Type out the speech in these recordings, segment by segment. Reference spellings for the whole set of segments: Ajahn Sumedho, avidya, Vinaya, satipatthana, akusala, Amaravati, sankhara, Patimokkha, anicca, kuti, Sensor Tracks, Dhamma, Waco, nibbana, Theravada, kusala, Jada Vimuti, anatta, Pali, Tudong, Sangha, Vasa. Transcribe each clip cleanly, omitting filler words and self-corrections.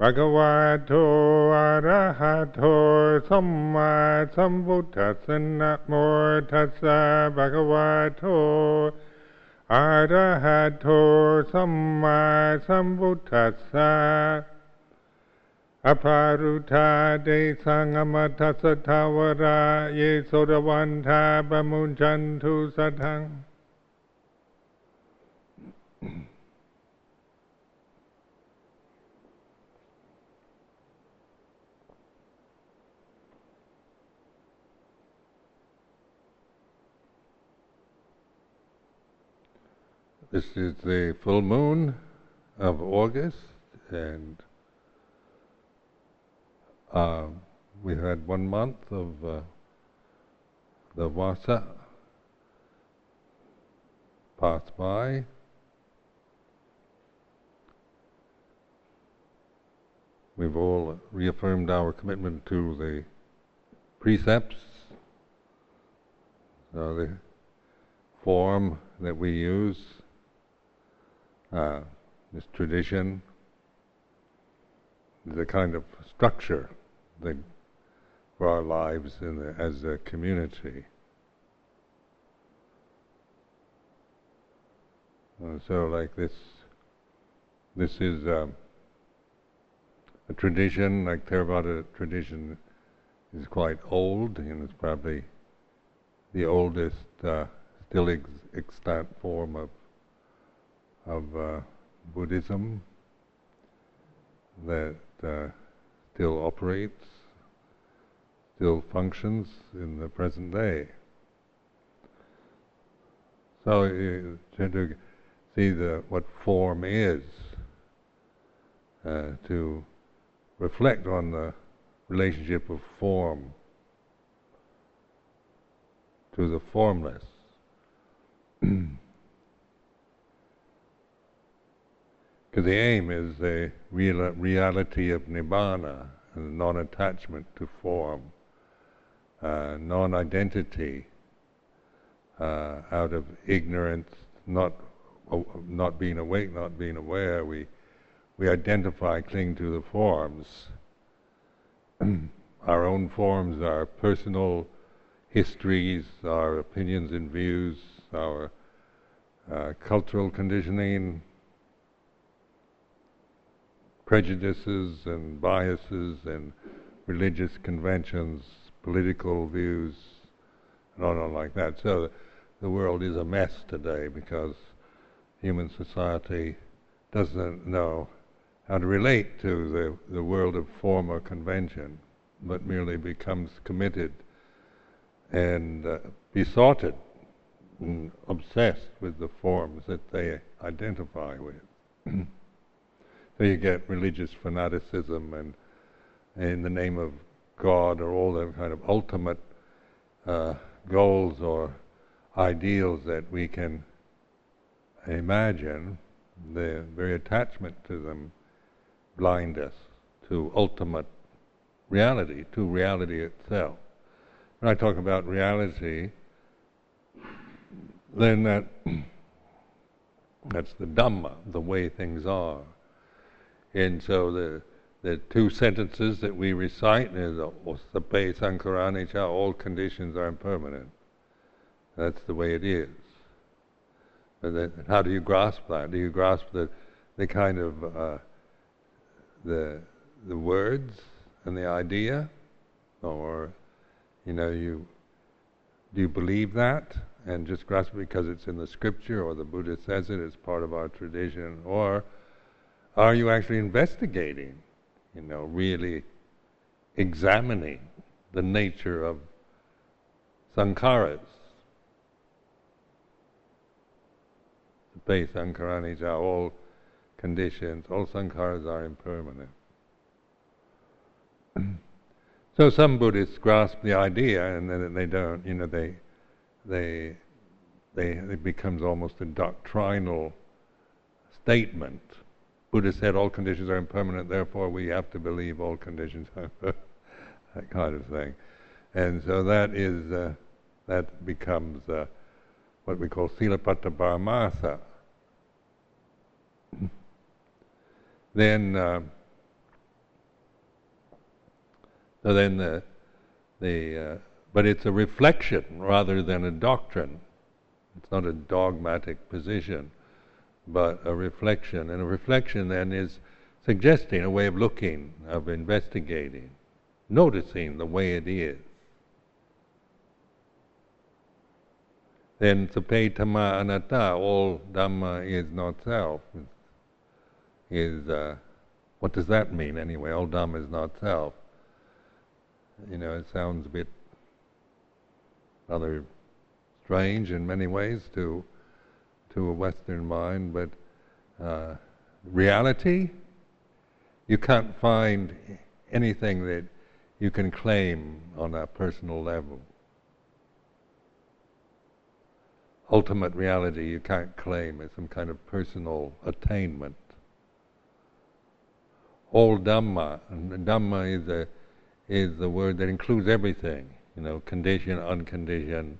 Bhagavato arahato samma sambuddhassa namo tassa bhagavato arahato samma sambuddhassa aparuta de sangamatassa tawara ye sodavanta bamunchantu satang. This is the full moon of August, and we had 1 month of the Vasa pass by. We've all reaffirmed our commitment to the precepts, the form that we use, this tradition, the kind of structure that for our lives as a community. And so, like this is a tradition. Like Theravada tradition is quite old, and it's probably the oldest still extant form of Buddhism that still operates, still functions in the present day. So you tend to see what form is, to reflect on the relationship of form to the formless. Because the aim is the reality of nibbana, and non-attachment to form, non-identity, out of ignorance, not being awake, not being aware. We identify, cling to the forms. Our own forms, our personal histories, our opinions and views, our cultural conditioning, prejudices and biases and religious conventions, political views, and on like that. So the world is a mess today because human society doesn't know how to relate to the world of form or convention, but merely becomes committed and besotted and obsessed with the forms that they identify with. So you get religious fanaticism, and in the name of God, or all the kind of ultimate goals or ideals that we can imagine, the very attachment to them blind us to ultimate reality, to reality itself. When I talk about reality, then that's the Dhamma, the way things are. And so the two sentences that we recite is "Sape sankhara anicca," all conditions are impermanent. That's the way it is. But then, how do you grasp that? Do you grasp the kind of the words and the idea, or do you believe that and just grasp it because it's in the scripture or the Buddha says it? It's part of our tradition, or are you actually investigating, really examining the nature of sankharas? Sape sankharani ja, all conditions, all sankharas are impermanent. So some Buddhists grasp the idea, and then they don't, it becomes almost a doctrinal statement. Buddha said all conditions are impermanent, therefore we have to believe all conditions are impermanent, that kind of thing. And so that is, that becomes what we call silapata paramasa. Then So then but it's a reflection rather than a doctrine. It's not a dogmatic position, but a reflection. And a reflection then is suggesting a way of looking, of investigating, noticing the way it is. Then satipatthana anatta, all Dhamma is not self. What does that mean anyway? All Dhamma is not self. You know, it sounds a bit rather strange in many ways to a Western mind, but reality, you can't find anything that you can claim on a personal level. Ultimate reality you can't claim as some kind of personal attainment. All Dhamma, and Dhamma is the word that includes everything, you know, conditioned, unconditioned,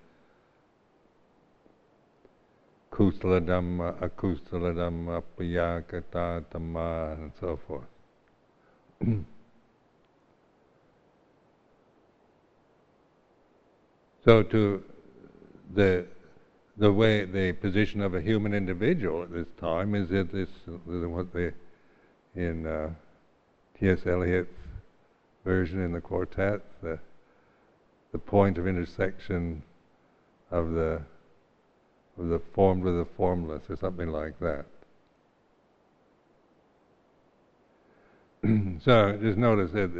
kusala Dhamma, akusala Dhamma, apayakata, tamma, and so forth. So to the way, the position of a human individual at this time is that this, what they, in T.S. Eliot's version in the quartet, the point of intersection of the formed with the formless, or something like that. So just notice that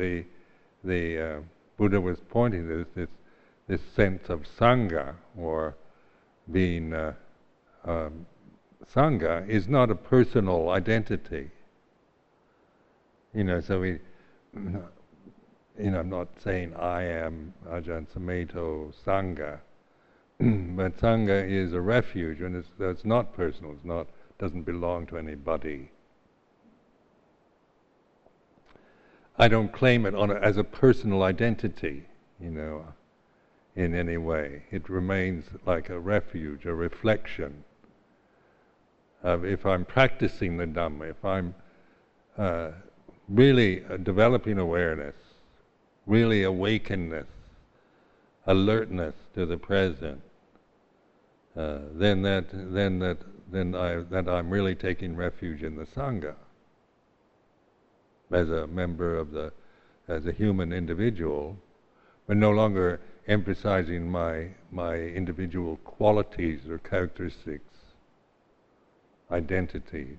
the Buddha was pointing to this sense of sangha, or being sangha is not a personal identity. You know, so we, you know, I'm not saying I am Ajahn Sumedho Sangha, but Sangha is a refuge, and it's not personal. It's not, doesn't belong to anybody. I don't claim it as a personal identity, you know, in any way. It remains like a refuge, a reflection of, if I'm practicing the Dhamma, if I'm really developing awareness, really awakenness, alertness to the present, then I'm really taking refuge in the Sangha as a member of the, as a human individual, but no longer emphasizing my individual qualities or characteristics, identities.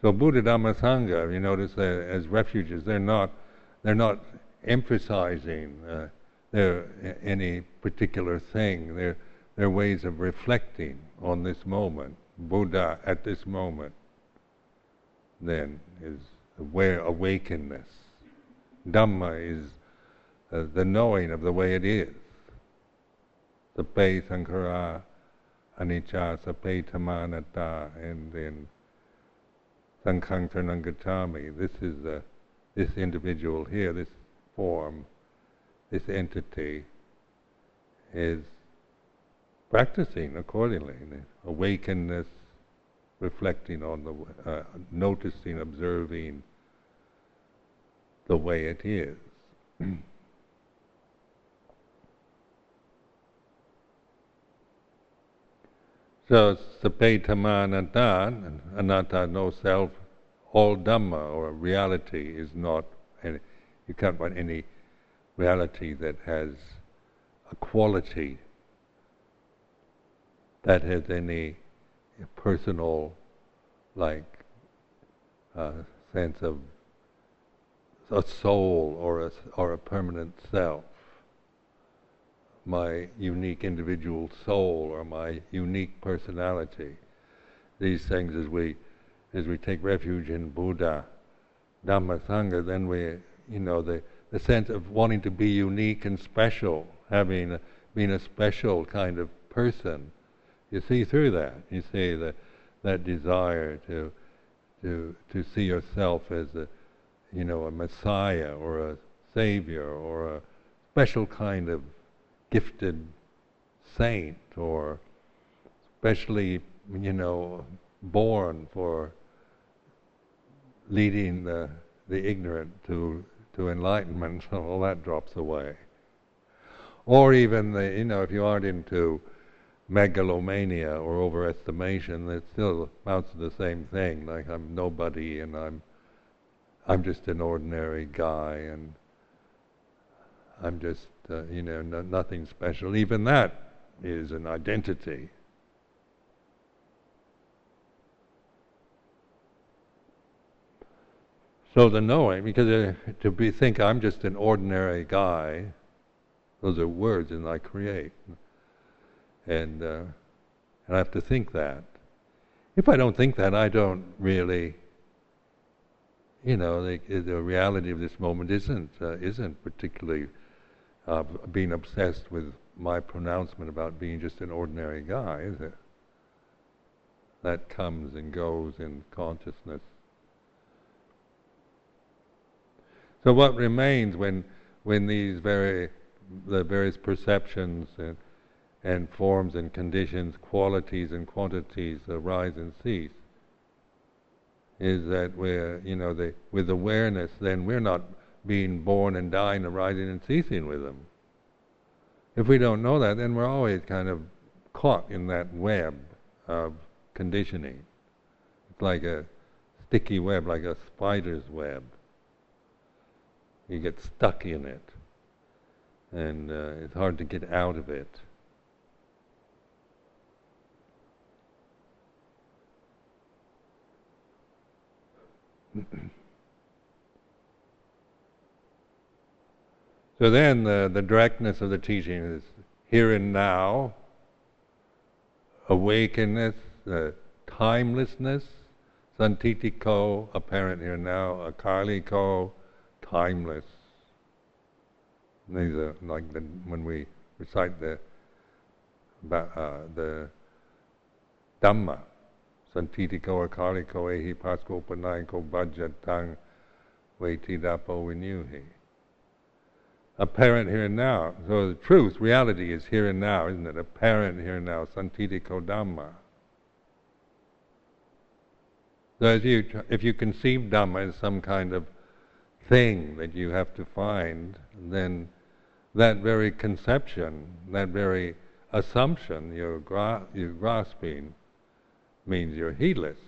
So Buddha, Dhamma, Sangha, you notice that as refuges, they're not emphasizing any particular thing. They're ways of reflecting on this moment. Buddha at this moment, then, is aware, awakenness. Dhamma is the knowing of the way it is. Sape sankhara, anicca, sape tamanatta, and then Sankhang Tarnangatami, this is this individual here, this form, this entity is practicing accordingly, awakenness, reflecting on the, noticing, observing the way it is. So, satipatthana anatta, no self, all Dhamma or reality is not, you can't find any reality that has a quality, that has any personal, sense of a soul or a permanent self. My unique individual soul or my unique personality. These things, as we take refuge in Buddha, Dhamma, Sangha, then we, you know, the sense of wanting to be unique and special, having being a special kind of person. You see through that. You see that desire to see yourself as a messiah or a savior or a special kind of gifted saint, or specially, born for leading the ignorant to to enlightenment, so all that drops away. Or even the, if you aren't into megalomania or overestimation, it still amounts to the same thing. Like, I'm nobody, and I'm just an ordinary guy, and I'm just nothing special. Even that is an identity. So the knowing, because think I'm just an ordinary guy, those are words that I create, and I have to think that. If I don't think that, I don't really, the reality of this moment isn't particularly being obsessed with my pronouncement about being just an ordinary guy, is it? That comes and goes in consciousness. So what remains when these various perceptions and forms and conditions, qualities and quantities arise and cease, is that we're, with awareness, then we're not being born and dying, arising and ceasing with them. If we don't know that, then we're always kind of caught in that web of conditioning. It's like a sticky web, like a spider's web. You get stuck in it, and it's hard to get out of it. So then the directness of the teaching is here and now, awakeness, timelessness, santitiko, apparent here and now, akaliko, timeless. These are like when we recite the Dhamma, santitiko, akaliko, ehi pasko panaiko bhajatang vetidapo vinyuhi. Apparent here and now. So the truth, reality is here and now, isn't it? Apparent here and now, santitiko Dhamma. So if you conceive Dhamma as some kind of thing that you have to find, then that very conception, that very assumption you're grasping means you're heedless.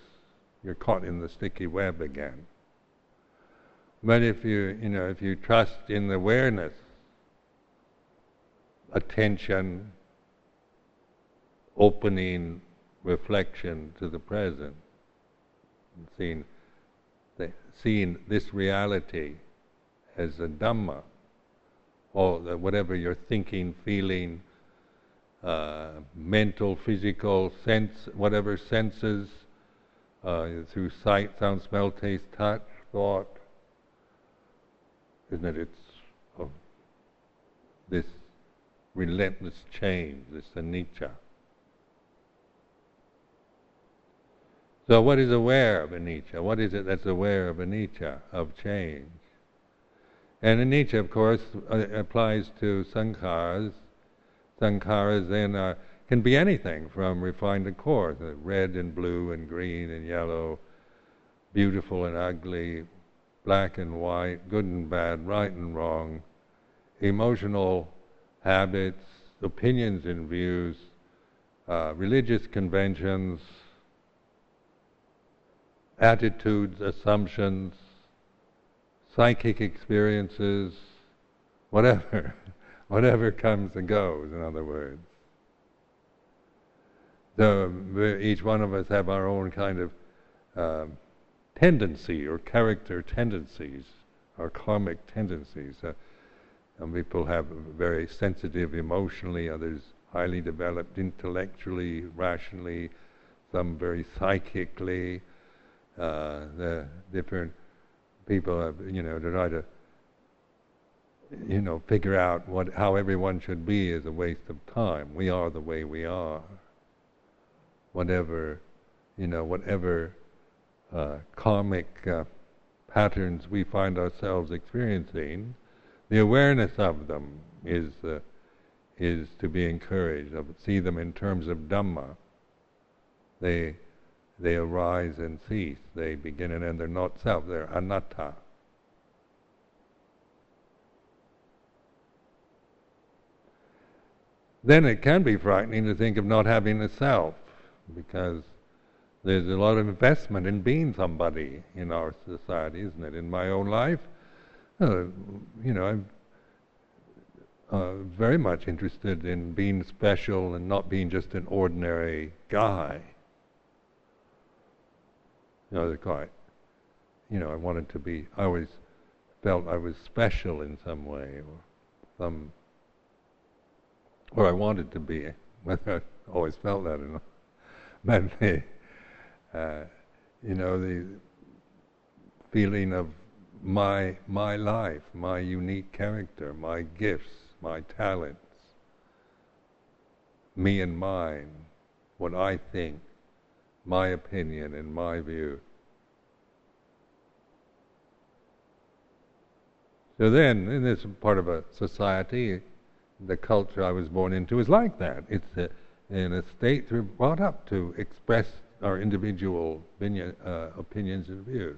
You're caught in the sticky web again. But if you trust in the awareness, attention, opening, reflection to the present, seeing this reality as a Dhamma, or whatever you're thinking, feeling, mental, physical, sense, whatever senses, through sight, sound, smell, taste, touch, thought, isn't it? It's this relentless change, this anicca. So what is aware of anicca? What is it that's aware of anicca, of change? And anicca, of course, applies to sankharas. Sankharas then can be anything from refined to coarse, red and blue and green and yellow, beautiful and ugly, black and white, good and bad, right and wrong, emotional habits, opinions and views, religious conventions, attitudes, assumptions, psychic experiences, whatever comes and goes, in other words. So each one of us have our own kind of tendency or character tendencies, or karmic tendencies. Some people have very sensitive emotionally, others highly developed intellectually, rationally, some very psychically. The different people have, to try to, figure out how everyone should be is a waste of time. We are the way we are. Whatever karmic patterns we find ourselves experiencing, the awareness of them is to be encouraged. See them in terms of Dhamma. They arise and cease. They begin and end. They're not self. They're anatta. Then it can be frightening to think of not having a self, because there's a lot of investment in being somebody in our society, isn't it? In my own life, I'm very much interested in being special and not being just an ordinary guy. I wanted to be, I always felt I was special in some way, or I wanted to be, whether I always felt that or not. But the feeling of my life, my unique character, my gifts, my talents, me and mine, what I think, my opinion and my view. So then, in this part of a society, the culture I was born into is like that. It's in a state we're brought up to express our individual opinions and views.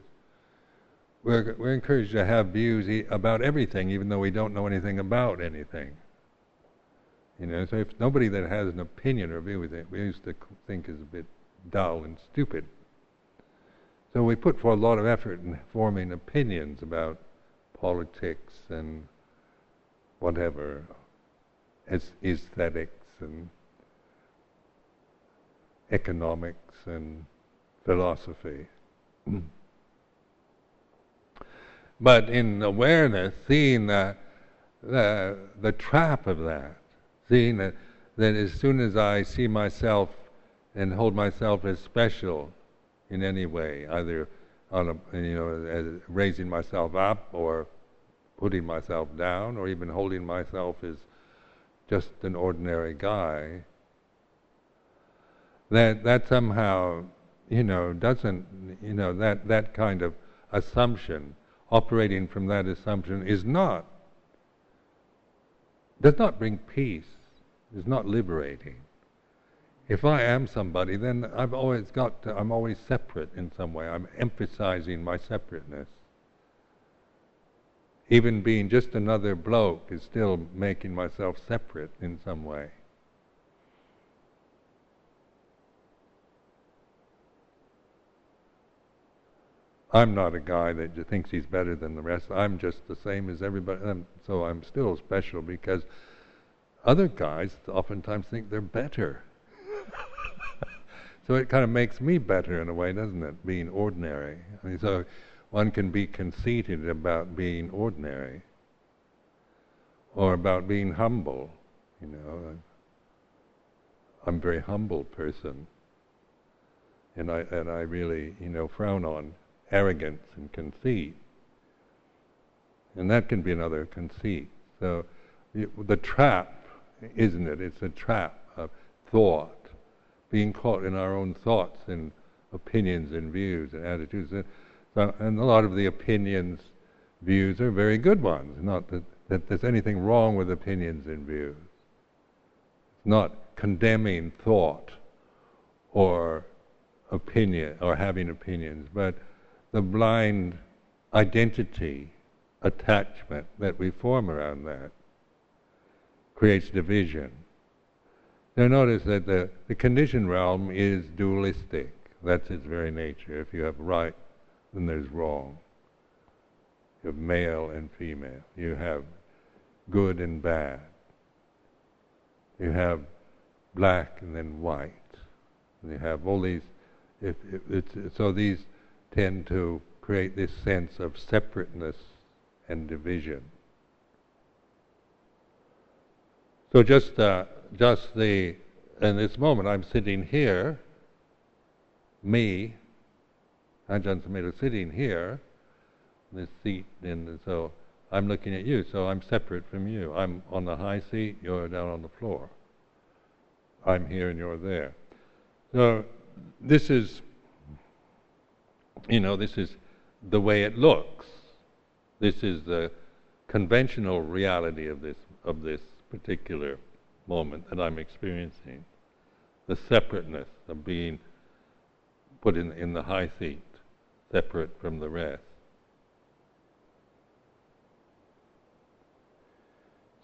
We're encouraged to have views about everything, even though we don't know anything about anything. So if nobody that has an opinion or view with it, we used to think is a bit dull and stupid. So we put forth a lot of effort in forming opinions about politics and whatever, aesthetics and economics and philosophy. But in awareness, seeing the trap of that, seeing that as soon as I see myself and hold myself as special in any way, either as raising myself up or putting myself down, or even holding myself as just an ordinary guy, that somehow, doesn't, that kind of assumption, operating from that assumption does not bring peace, is not liberating. If I am somebody, then I'm always separate in some way. I'm emphasizing my separateness. Even being just another bloke is still making myself separate in some way. I'm not a guy that thinks he's better than the rest. I'm just the same as everybody, and so I'm still special, because other guys oftentimes think they're better. So it kind of makes me better in a way, doesn't it, being ordinary? I mean, so one can be conceited about being ordinary, or about being humble. I'm a very humble person, and I really, frown on arrogance and conceit, and that can be another conceit. So the trap, isn't it? It's a trap of thought, being caught in our own thoughts and opinions and views and attitudes. And a lot of the opinions, views are very good ones. Not that there's anything wrong with opinions and views. It's not condemning thought or opinion or having opinions, but the blind identity, attachment that we form around that creates division. Now notice that the conditioned realm is dualistic. That's its very nature. If you have right, then there's wrong. You have male and female. You have good and bad. You have black and then white. And you have all these. So these tend to create this sense of separateness and division. So in this moment, I'm sitting here, me, Ajahn Sumedho, sitting here, this seat, and so I'm looking at you, so I'm separate from you. I'm on the high seat, you're down on the floor. I'm here and you're there. So this is, this is the way it looks. This is the conventional reality of this particular moment that I'm experiencing. The separateness of being put in the high seat, separate from the rest.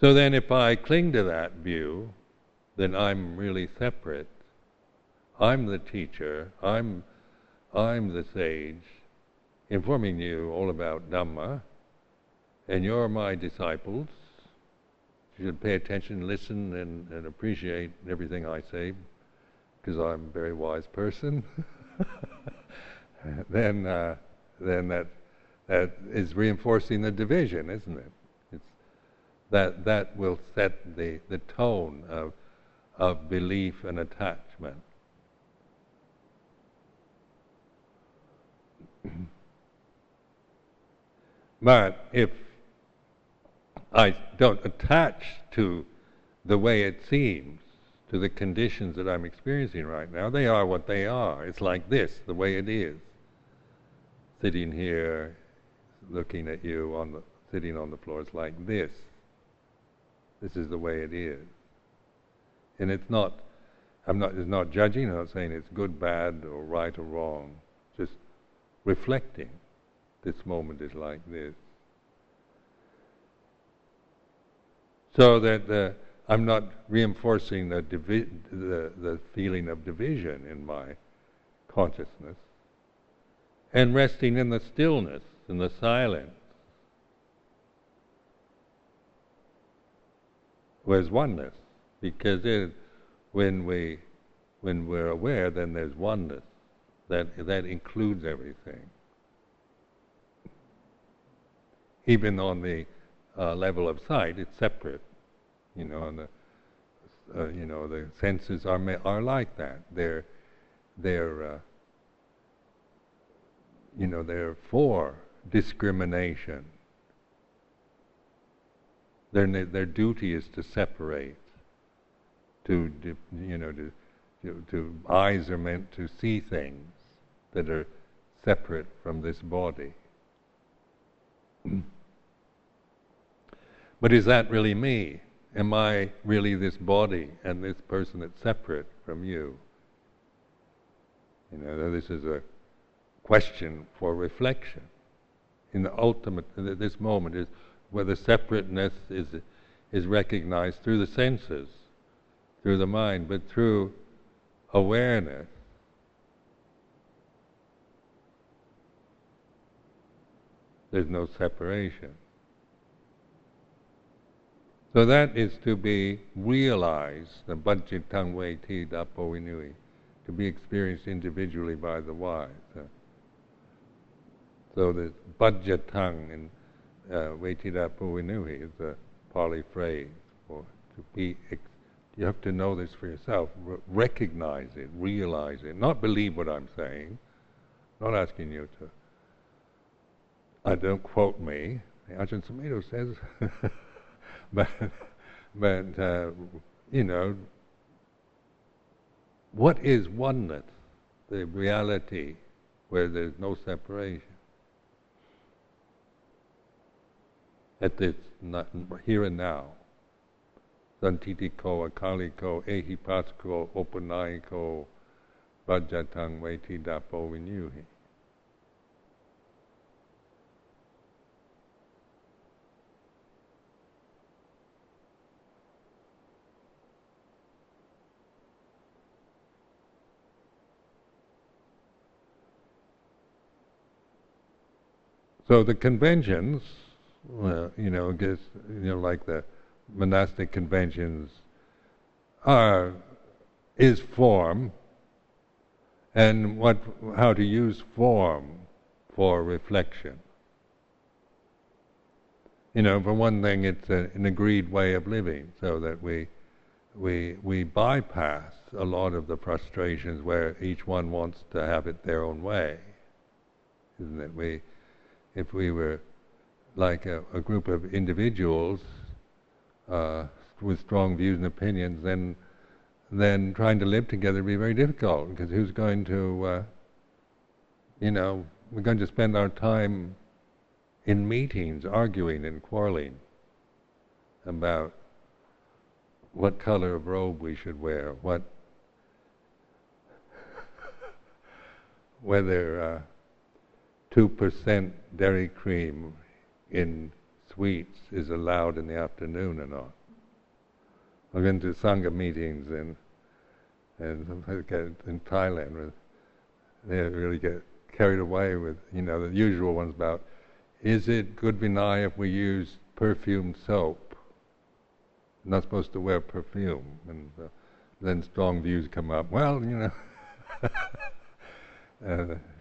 So then if I cling to that view, then I'm really separate. I'm the teacher, I'm the sage, informing you all about Dhamma, and you're my disciples. You should pay attention, listen, and appreciate everything I say, because I'm a very wise person. Then that is reinforcing the division, isn't it? It's that will set the tone of belief and attachment. But if I don't attach to the way it seems, to the conditions that I'm experiencing right now, they are what they are. It's like this, the way it is. Sitting here, looking at you, sitting on the floor, it's like this. This is the way it is. And it's not judging, I'm not saying it's good, bad, or right or wrong. Just reflecting, this moment is like this. So that I'm not reinforcing the feeling of division in my consciousness, and resting in the stillness and the silence, where's oneness, because when we're aware, then there's oneness that includes everything, even on the level of sight. It's separate, you know. And the senses are like that. They're for discrimination. Their duty is to separate. Eyes are meant to see things that are separate from this body. But is that really me? Am I really this body and this person that's separate from you? You know, this is a question for reflection. In the ultimate, this moment is whether separateness is recognized through the senses, through the mind, but through awareness. There's no separation. So that is to be realized, the budget tang wei ti dapo winui, to be experienced individually by the wise. So the budget tang in wei ti dapo winui is a Pali phrase. You have to know this for yourself, recognize it, realize it, not believe what I'm saying, not asking you to. I don't quote me. Ajahn Sumedho says. But you know, what is oneness? The reality where there's no separation. At this here and now. Santitiko, akaliko, ehipasko, opanaiko, bhajatang weti dapo vinyuhi. So the conventions, like the monastic conventions, is form, and how to use form for reflection. You know, for one thing, it's an agreed way of living, so that we bypass a lot of the frustrations where each one wants to have it their own way, isn't it? If we were like a group of individuals with strong views and opinions, then trying to live together would be very difficult, because who's going to, we're going to spend our time in meetings arguing and quarreling about what color of robe we should wear, whether 2% dairy cream in sweets is allowed in the afternoon or not. I've been to Sangha meetings in Thailand where they really get carried away with, the usual ones about, is it good Vinaya if we use perfumed soap? I'm not supposed to wear perfume. And then strong views come up. Well,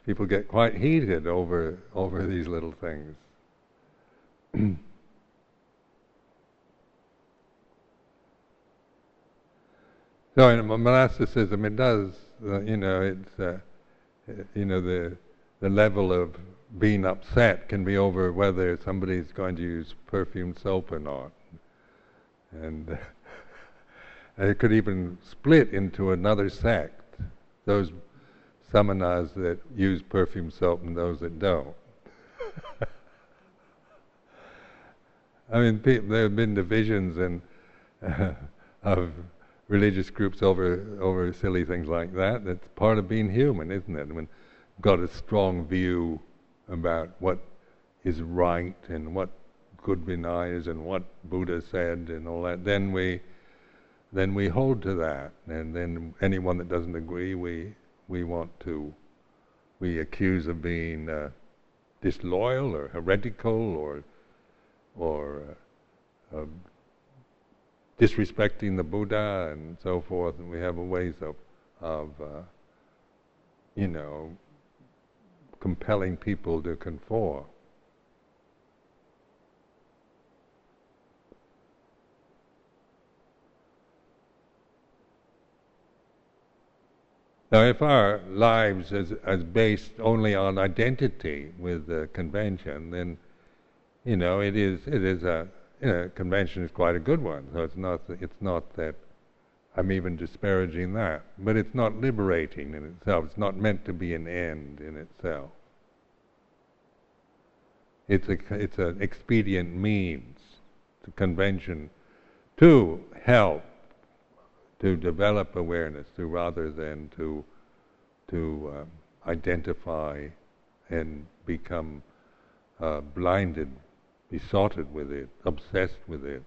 people get quite heated over these little things. So in monasticism, it does, it's, the level of being upset can be over whether somebody's going to use perfumed soap or not. And it could even split into another sect, those samanas that use perfumed soap and those that don't. I mean, there have been divisions of religious groups over silly things like that. That's part of being human, isn't it? I mean, got a strong view about what is right and what good Vinaya is and what Buddha said and all that. Then we hold to that, and then anyone that doesn't agree, we accuse of being disloyal or heretical or disrespecting the Buddha and so forth, and we have a ways of compelling people to conform. Now, if our lives is based only on identity with the convention, then convention is quite a good one, so it's not that I'm even disparaging that, but it's not liberating in itself. It's not meant to be an end in itself. It's an expedient means to convention to help to develop awareness, rather than to identify and become blinded, besotted with it, obsessed with it.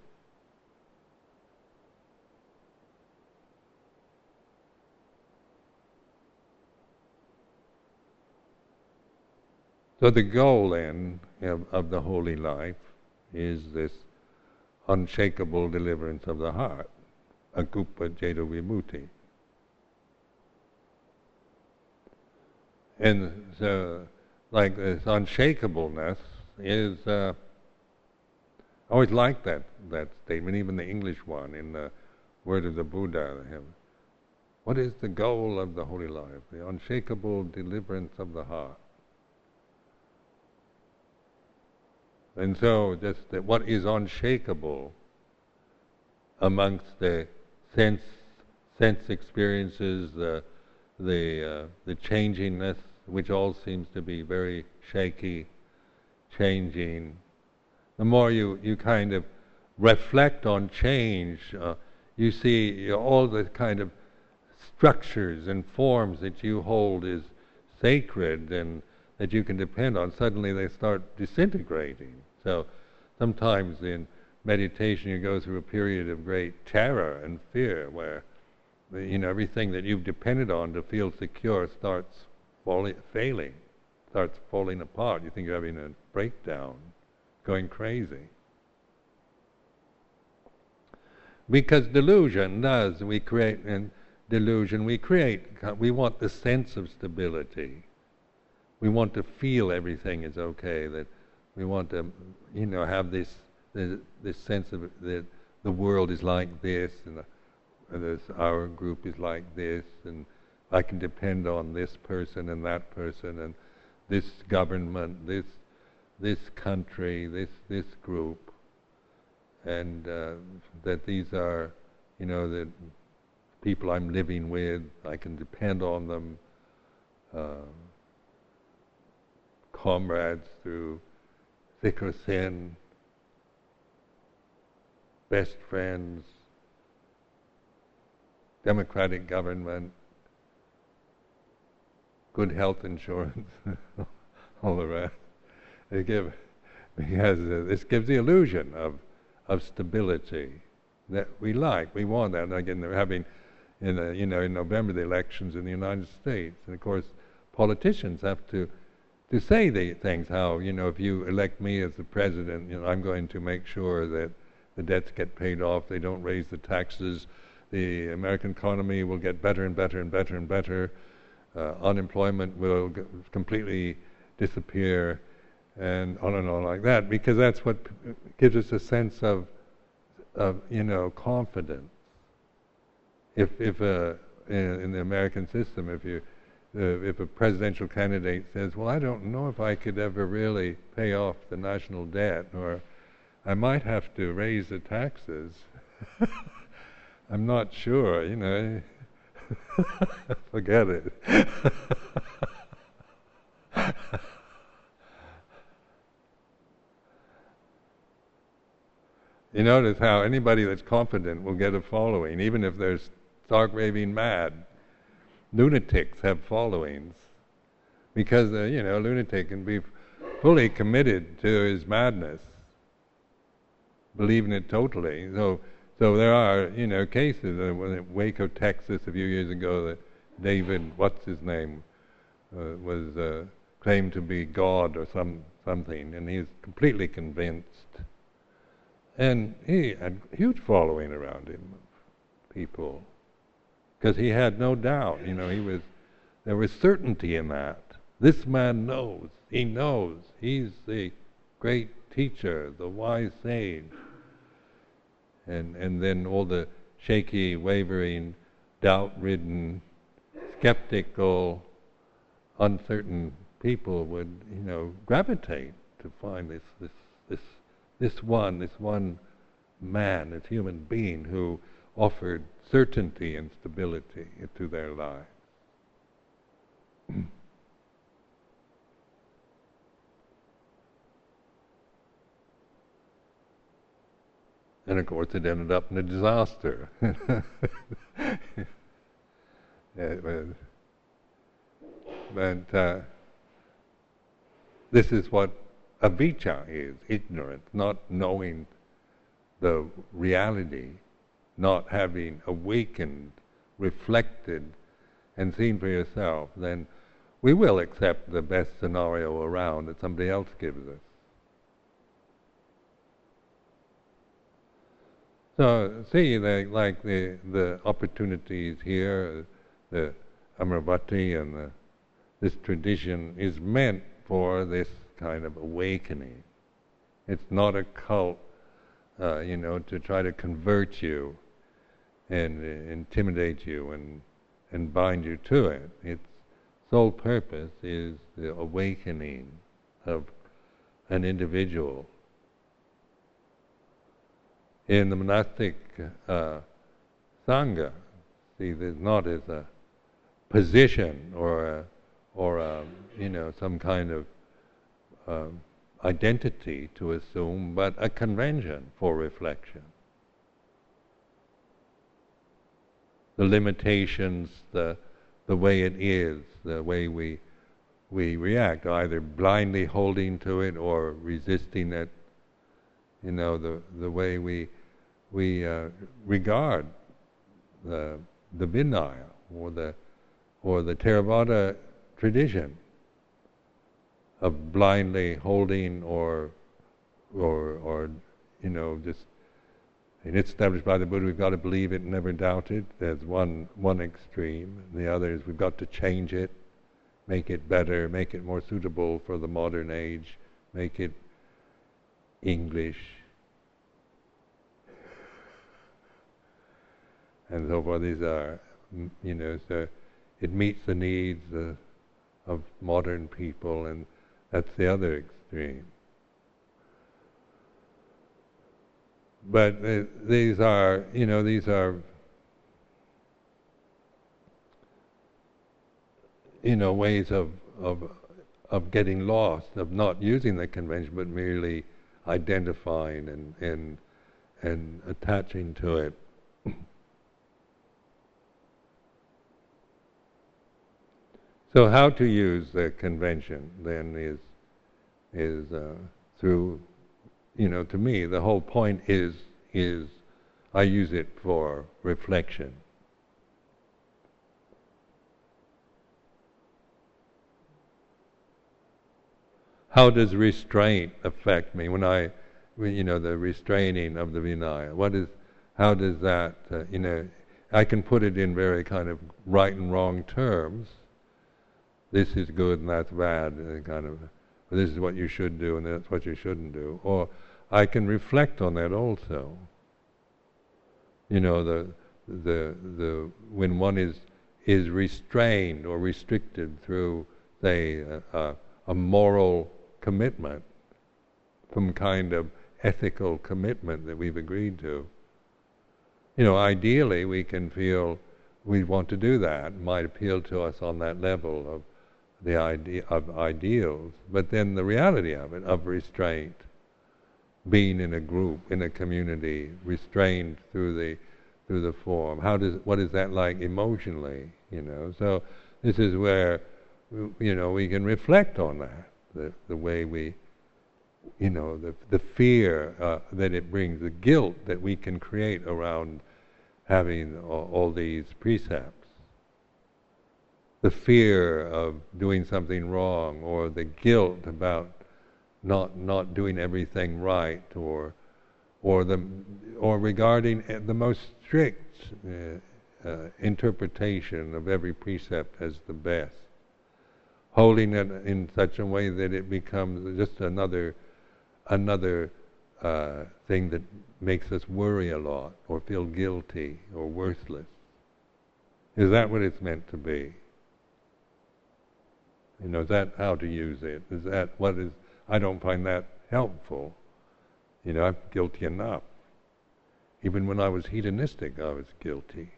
So the goal then of the holy life is this unshakable deliverance of the heart, akupa Jada Vimuti. And so, like this unshakableness is. I always like that statement, even the English one in the Word of the Buddha. What is the goal of the holy life? The unshakable deliverance of the heart. And so, just that what is unshakable amongst the sense experiences, the changingness, which all seems to be very shaky, changing. The more you kind of reflect on change, you see all the kind of structures and forms that you hold is sacred and that you can depend on, suddenly they start disintegrating. So sometimes in meditation you go through a period of great terror and fear where everything that you've depended on to feel secure starts failing, starts falling apart. You think you're having a breakdown, going crazy. Because we create delusion, we want the sense of stability. We want to feel everything is okay, that we want to have this sense of that the world is like this and our group is like this and I can depend on this person and that person and this government, this country, this group, and that these are, the people I'm living with, I can depend on them, comrades through thick or thin, best friends, democratic government, good health insurance, all the rest. Because this gives the illusion of stability that we like. We want that. Like in having, in November the elections in the United States, and of course politicians have to say the things. How if you elect me as the president, I'm going to make sure that the debts get paid off. They don't raise the taxes. The American economy will get better and better and better and better. Unemployment will completely disappear, and on like that, because that's what gives us a sense of confidence. If in the American system, if a presidential candidate says, well, I don't know if I could ever really pay off the national debt, or I might have to raise the taxes, I'm not sure, forget it. You notice how anybody that's confident will get a following, even if they're stark raving mad. Lunatics have followings because a lunatic can be fully committed to his madness, believing it totally. So there are, cases. In Waco, Texas, a few years ago, that David, was claimed to be God or something, and he's completely convinced. And he had a huge following around him of people, because he had no doubt. There was certainty in that. This man knows. He knows. He's the great teacher, the wise sage. And then all the shaky, wavering, doubt-ridden, skeptical, uncertain people would, gravitate to find this one man, this human being who offered certainty and stability to their lives. And of course it ended up in a disaster. But this is what avidya is, ignorance, not knowing the reality, not having awakened, reflected, and seen for yourself. Then we will accept the best scenario around that somebody else gives us. So see, like the opportunities here, the Amaravati and this tradition is meant for this kind of awakening. It's not a cult, to try to convert you and intimidate you and bind you to it. Its sole purpose is the awakening of an individual. In the monastic Sangha, there's not as a position or some kind of identity to assume, but a convention for reflection. The limitations, the way it is, the way we react, either blindly holding to it or resisting it. The way we regard the Vinaya or the Theravada tradition of blindly holding or just, and it's established by the Buddha. We've got to believe it, never doubt it. There's one extreme. The other is we've got to change it, make it better, make it more suitable for the modern age, make it English, and so forth. These are, so it meets the needs of modern people, and that's the other extreme. But these are ways of getting lost, of not using the convention, but merely identifying and attaching to it. So how to use the convention then is through, to me the whole point is I use it for reflection. How does restraint affect me when I, the restraining of the Vinaya? How does that, I can put it in very kind of right and wrong terms. This is good and that's bad, and kind of, this is what you should do and that's what you shouldn't do. Or I can reflect on that also. The when one is restrained or restricted through, say, a moral commitment, some kind of ethical commitment that we've agreed to. Ideally we can feel we want to do that. It might appeal to us on that level of the idea of ideals, but then the reality of it, of restraint, being in a group, in a community, restrained through the form. What is that like emotionally? So this is where we can reflect on that, the way we, the fear that it brings, the guilt that we can create around having all these precepts, the fear of doing something wrong, or the guilt about not doing everything right, or regarding the most strict interpretation of every precept as the best. Holding it in such a way that it becomes just another thing that makes us worry a lot, or feel guilty, or worthless. Is that what it's meant to be? Is that how to use it? Is that what is? I don't find that helpful. I'm guilty enough. Even when I was hedonistic, I was guilty.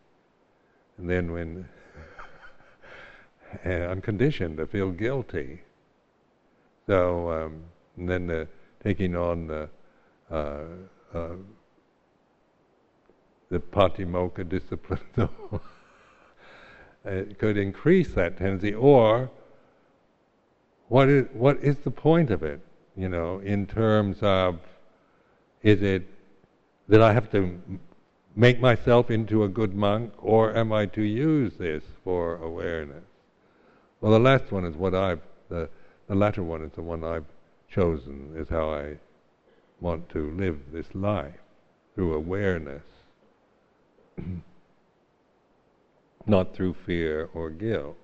And then when I'm conditioned to feel guilty. So and then taking on the Patimokkha discipline, it could increase that tendency. Or what is the point of it? In terms of, is it that I have to make myself into a good monk, or am I to use this for awareness? Well, the last one is what I've, the latter one is the one I've chosen, is how I want to live this life, through awareness, not through fear or guilt.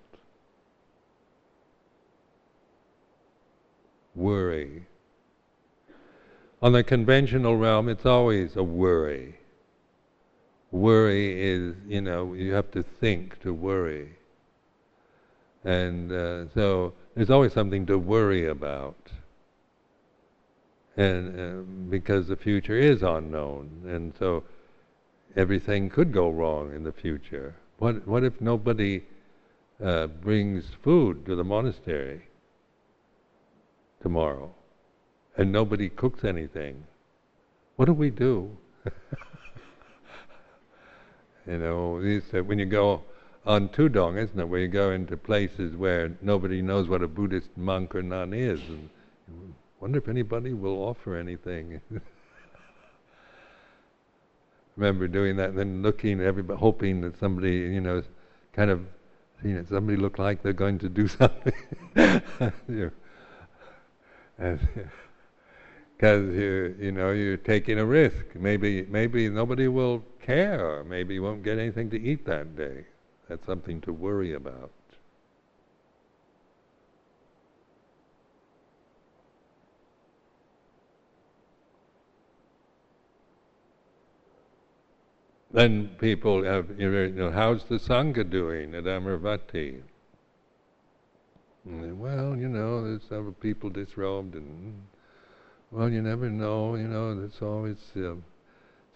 Worry. On the conventional realm, it's always a worry. Worry is, you have to think to worry. And so there's always something to worry about, and because the future is unknown, and so everything could go wrong in the future. What if nobody brings food to the monastery tomorrow, and nobody cooks anything? What do we do? When you go on Tudong, isn't it, where you go into places where nobody knows what a Buddhist monk or nun is, and wonder if anybody will offer anything. Remember doing that, and then looking at everybody, hoping that somebody, somebody looked like they're going to do something. Because you're taking a risk. Maybe nobody will care. Maybe you won't get anything to eat that day. That's something to worry about. Then people have, how's the Sangha doing at Amaravati? And they, well, there's several people disrobed, and well, you never know. There's always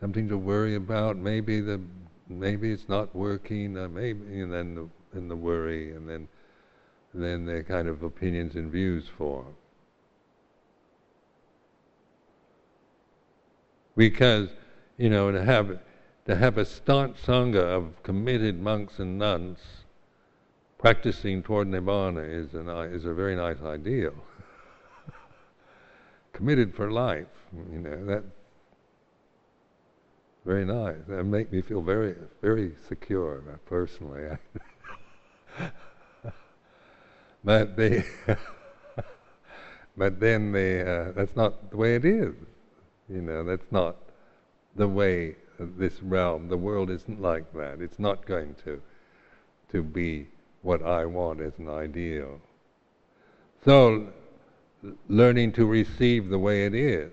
something to worry about. Maybe it's not working, maybe, and then the worry, and then the kind of opinions and views form. Because to have a staunch Sangha of committed monks and nuns practicing toward nibbana is a very nice ideal. Committed for life, that. very nice. That make me feel very, very secure personally. But then that's not the way it is. You know, that's not the way of this realm. The world isn't like that. It's not going to be what I want as an ideal. So, learning to receive the way it is,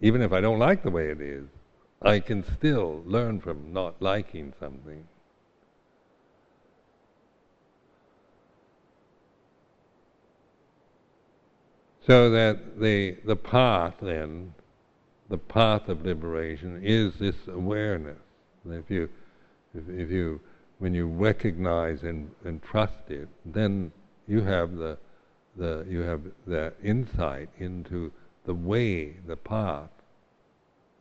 even if I don't like the way it is, I can still learn from not liking something. So that the path then, the path of liberation is this awareness. If you when you recognize and trust it, then you have the insight into the way, the path,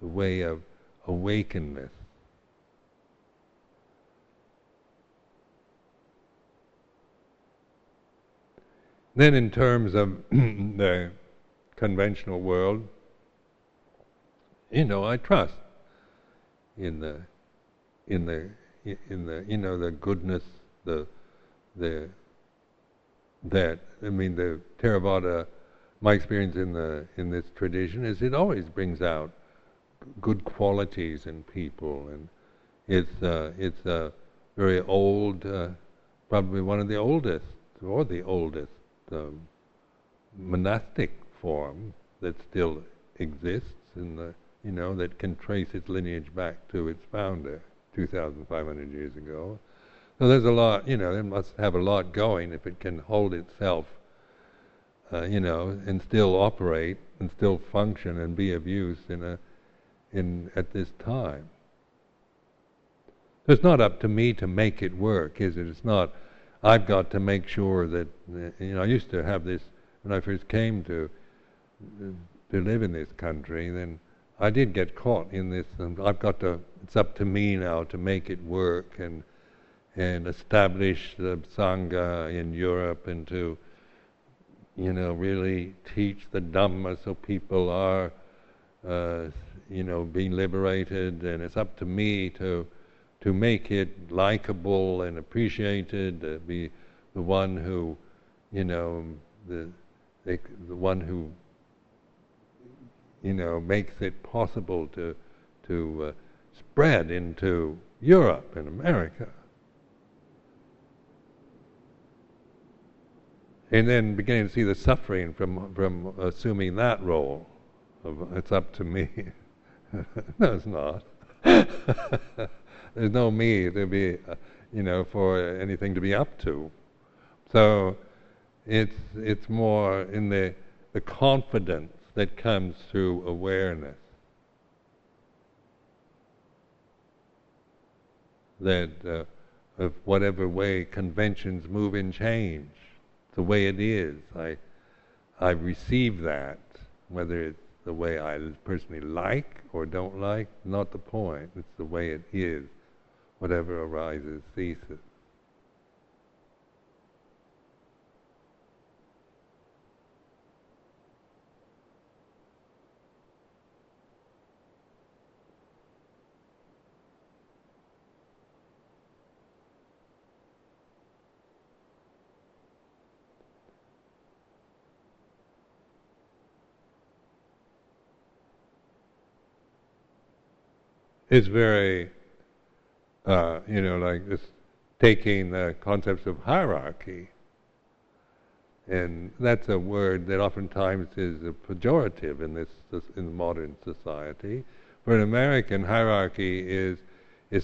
the way of awakeness. Then in terms of the conventional world, you know, I trust in the you know, the goodness, the Theravada. My experience in this tradition is it always brings out good qualities in people, and it's a very old, probably one of the oldest or the oldest monastic form that still exists in the, you know, that can trace its lineage back to its founder 2,500 years ago. So there's a lot, you know, it must have a lot going if it can hold itself, you know, and still operate and still function and be of use at this time. So it's not up to me to make it work, is it? It's not. I've got to make sure that, you know, I used to have this when I first came to live in this country. Then I did get caught in this, and I've got to. It's up to me now to make it work and establish the Sangha in Europe and to, you know, really teach the Dhamma so people are, you know, being liberated, and it's up to me to make it likable and appreciated, be the one who, you know, the one who, you know, makes it possible to spread into Europe and America. And then beginning to see the suffering from assuming that role of it's up to me. No, it's not. There's no me to be, you know, for anything to be up to. So it's more in the confidence that comes through awareness that of whatever way conventions move and change. The way it is, I receive that, whether it's the way I personally like or don't like, not the point. It's the way it is. Whatever arises ceases. It's very, you know, like just taking the concepts of hierarchy, and that's a word that oftentimes is a pejorative in modern society. For an American, hierarchy is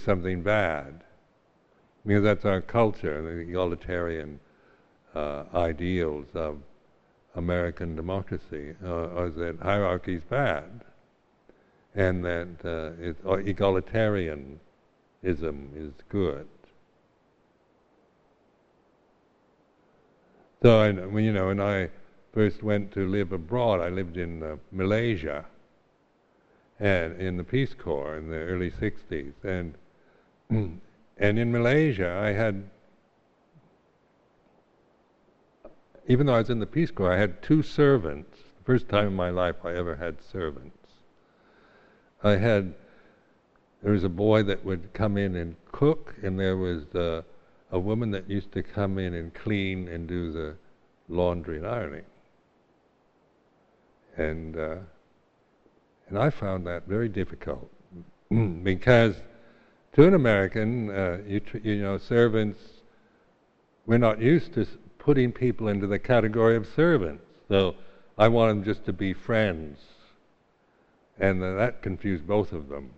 something bad, because that's our culture, the egalitarian ideals of American democracy, are that hierarchy is bad. And that egalitarianism is good. So, you know, when I first went to live abroad, I lived in Malaysia, and in the Peace Corps in the early 60s, and in Malaysia I had, even though I was in the Peace Corps, I had two servants. First time in my life I ever had servants. I had There was a boy that would come in and cook, and there was a woman that used to come in and clean and do the laundry and ironing. And I found that very difficult because to an American, servants, we're not used to putting people into the category of servants. So I want them just to be friends, and that confused both of them.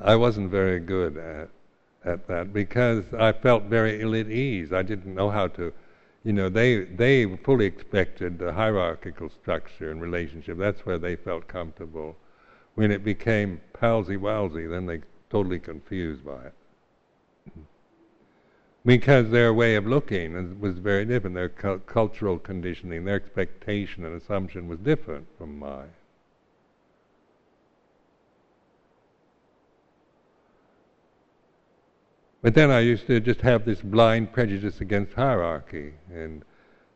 I wasn't very good at that because I felt very ill at ease. I didn't know how to, they fully expected the hierarchical structure and relationship. That's where they felt comfortable. When it became palsy-walsy, then they totally confused by it. Because their way of looking was very different. Their cultural conditioning, their expectation and assumption was different from mine. But then I used to just have this blind prejudice against hierarchy, and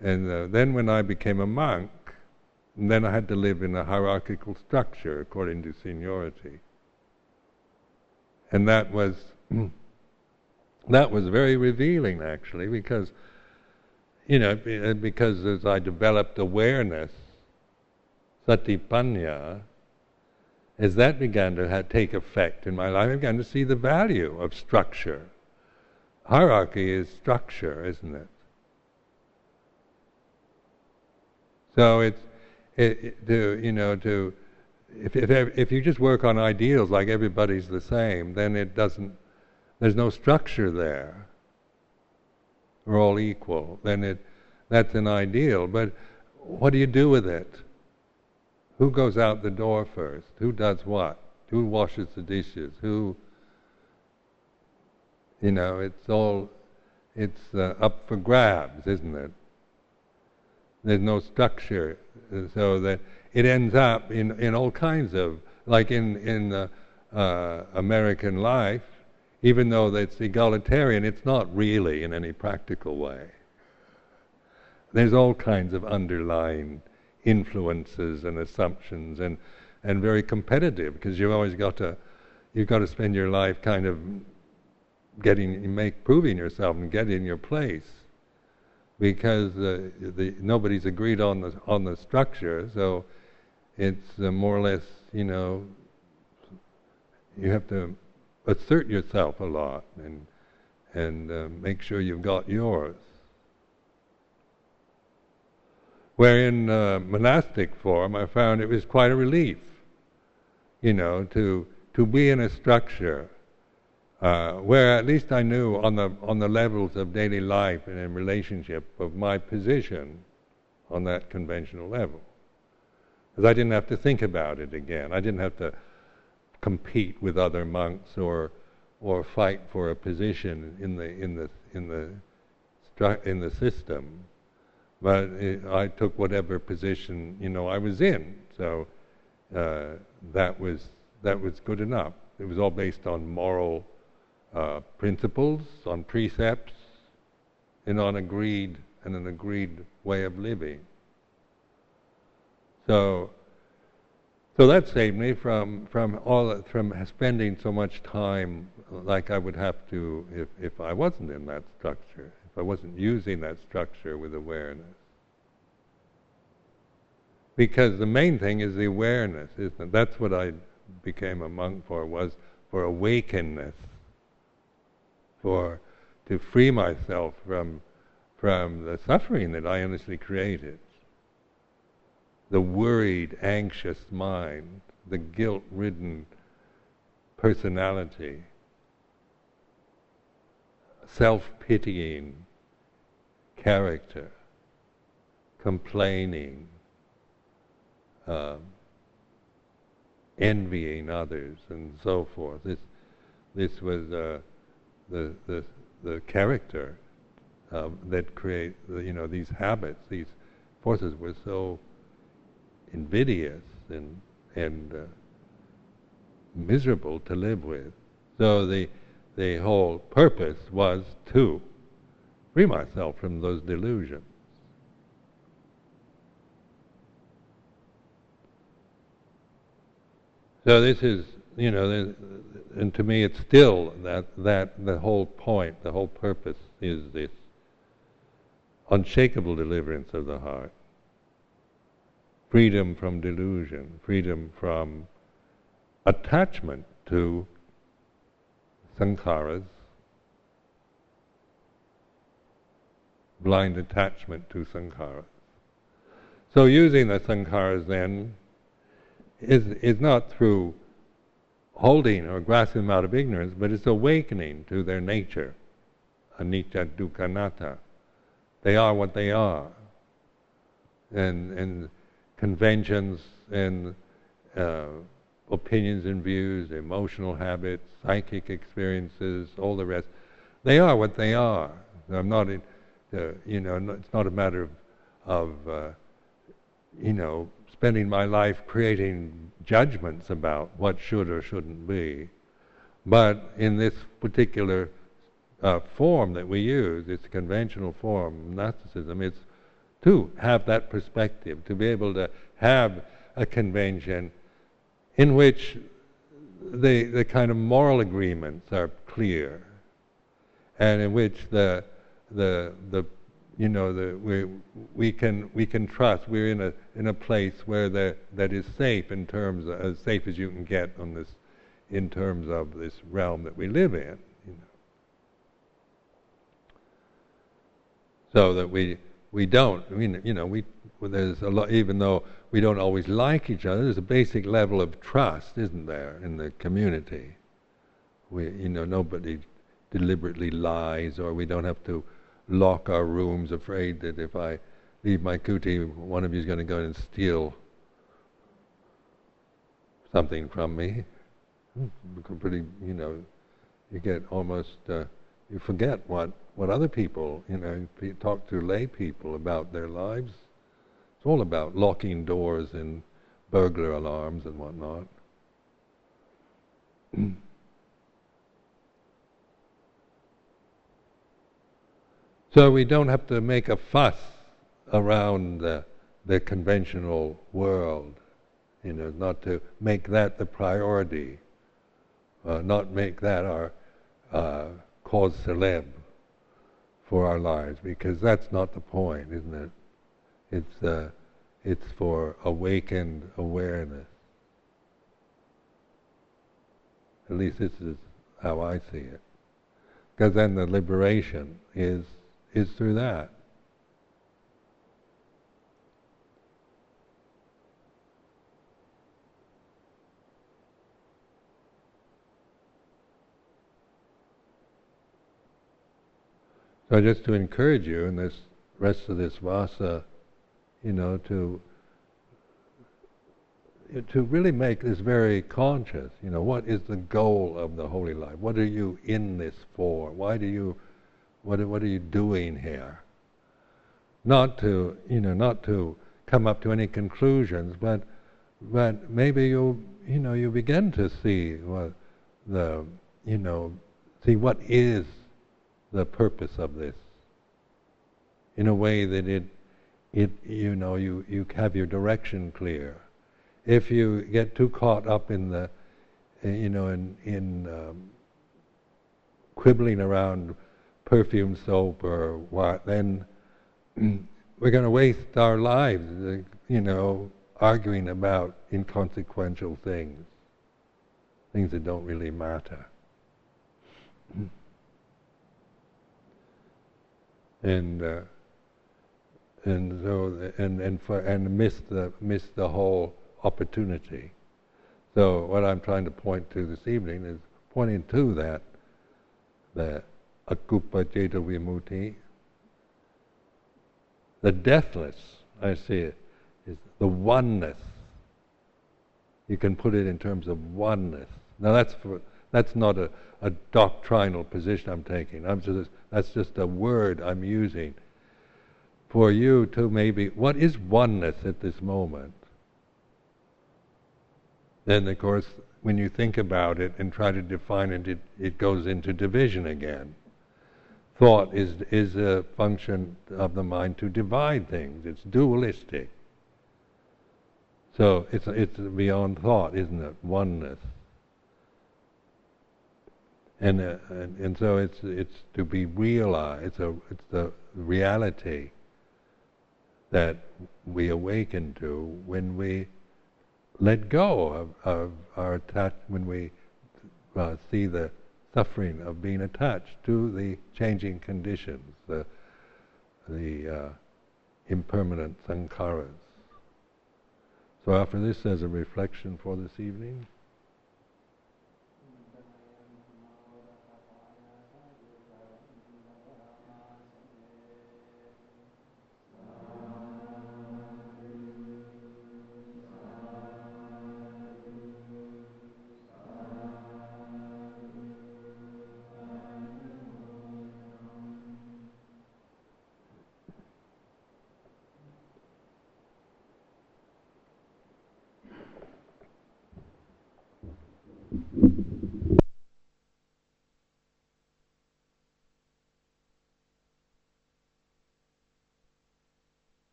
then when I became a monk, then I had to live in a hierarchical structure according to seniority, and that was very revealing actually, because as I developed awareness, satipatthana, as that began to take effect in my life, I began to see the value of structure. Hierarchy is structure, isn't it? So if you just work on ideals like everybody's the same, then it doesn't. There's no structure there. We're all equal. Then that's an ideal. But what do you do with it? Who goes out the door first? Who does what? Who washes the dishes? Who? It's up for grabs, isn't it? There's no structure, so that it ends up in all kinds of, like in American life, even though it's egalitarian, it's not really in any practical way. There's all kinds of underlying influences and assumptions, and very competitive, because you've got to spend your life kind of proving yourself and getting your place, because nobody's agreed on the structure, so it's more or less you have to assert yourself a lot and make sure you've got yours. Where in monastic form, I found it was quite a relief, to be in a structure where at least I knew on the levels of daily life and in relationship of my position on that conventional level, because I didn't have to think about it again. I didn't have to compete with other monks or fight for a position in the system. But I took whatever position I was in, so that was good enough. It was all based on moral principles, on precepts, and on an agreed way of living. So that saved me from spending so much time like I would have to if I wasn't in that structure. I wasn't using that structure with awareness. Because the main thing is the awareness, isn't it? That's what I became a monk for, was for awakenness, to free myself from the suffering that I endlessly created. The worried, anxious mind, the guilt-ridden personality, self-pitying character, complaining, envying others, and so forth. This was the character that create these habits. These forces were so invidious and miserable to live with. So the whole purpose was to free myself from those delusions. So this is, and to me it's still that the whole point, the whole purpose is this unshakable deliverance of the heart. Freedom from delusion, freedom from attachment to sankharas, blind attachment to sankharas. So using the sankharas then is not through holding or grasping them out of ignorance, but it's awakening to their nature, anicca, dukkha, anatta. They are what they are, and conventions and opinions and views, emotional habits, psychic experiences, all the rest. They are what they are. I'm not, it's not a matter of spending my life creating judgments about what should or shouldn't be. But in this particular form that we use, it's a conventional form, narcissism, it's to have that perspective, to be able to have a convention in which the kind of moral agreements are clear, and in which we can trust. We're in a place where that is safe, in terms of, as safe as you can get on this, in terms of this realm that we live in. So that we don't, there's a lot, even though we don't always like each other, there's a basic level of trust, isn't there, in the community? Nobody deliberately lies, or we don't have to lock our rooms afraid that if I leave my kuti, one of you is going to go and steal something from me. Pretty, you get almost, you forget what other people, talk to lay people about their lives. It's all about locking doors and burglar alarms and whatnot. So we don't have to make a fuss around the conventional world, not to make that the priority, not make that our cause célèbre for our lives, because that's not the point, isn't it? It's for awakened awareness. At least this is how I see it. Because then the liberation is through that. So just to encourage you in this rest of this Vasa, to really make this very conscious, what is the goal of the holy life? What are you in this for? Why do you, what are you doing here? Not to, not to come up to any conclusions, but maybe you begin to see what see what is the purpose of this, in a way that you have your direction clear. If you get too caught up in the, quibbling around perfume soap or what, then we're going to waste our lives, arguing about inconsequential things that don't really matter. And miss the whole opportunity. So what I'm trying to point to this evening is pointing to that, the akupa Jada Vimuti, the deathless. I see it is the oneness. You can put it in terms of oneness. Now that's not a doctrinal position I'm taking. That's just a word I'm using for you to maybe, what is oneness at this moment? Then, of course, when you think about it and try to define it, it goes into division again. Thought is a function of the mind to divide things. It's dualistic. So it's beyond thought, isn't it? Oneness. And so it's to be realized. It's the reality that we awaken to when we let go of our attachment, when we see the suffering of being attached to the changing conditions, the impermanent sankharas. So after this, there's a reflection for this evening.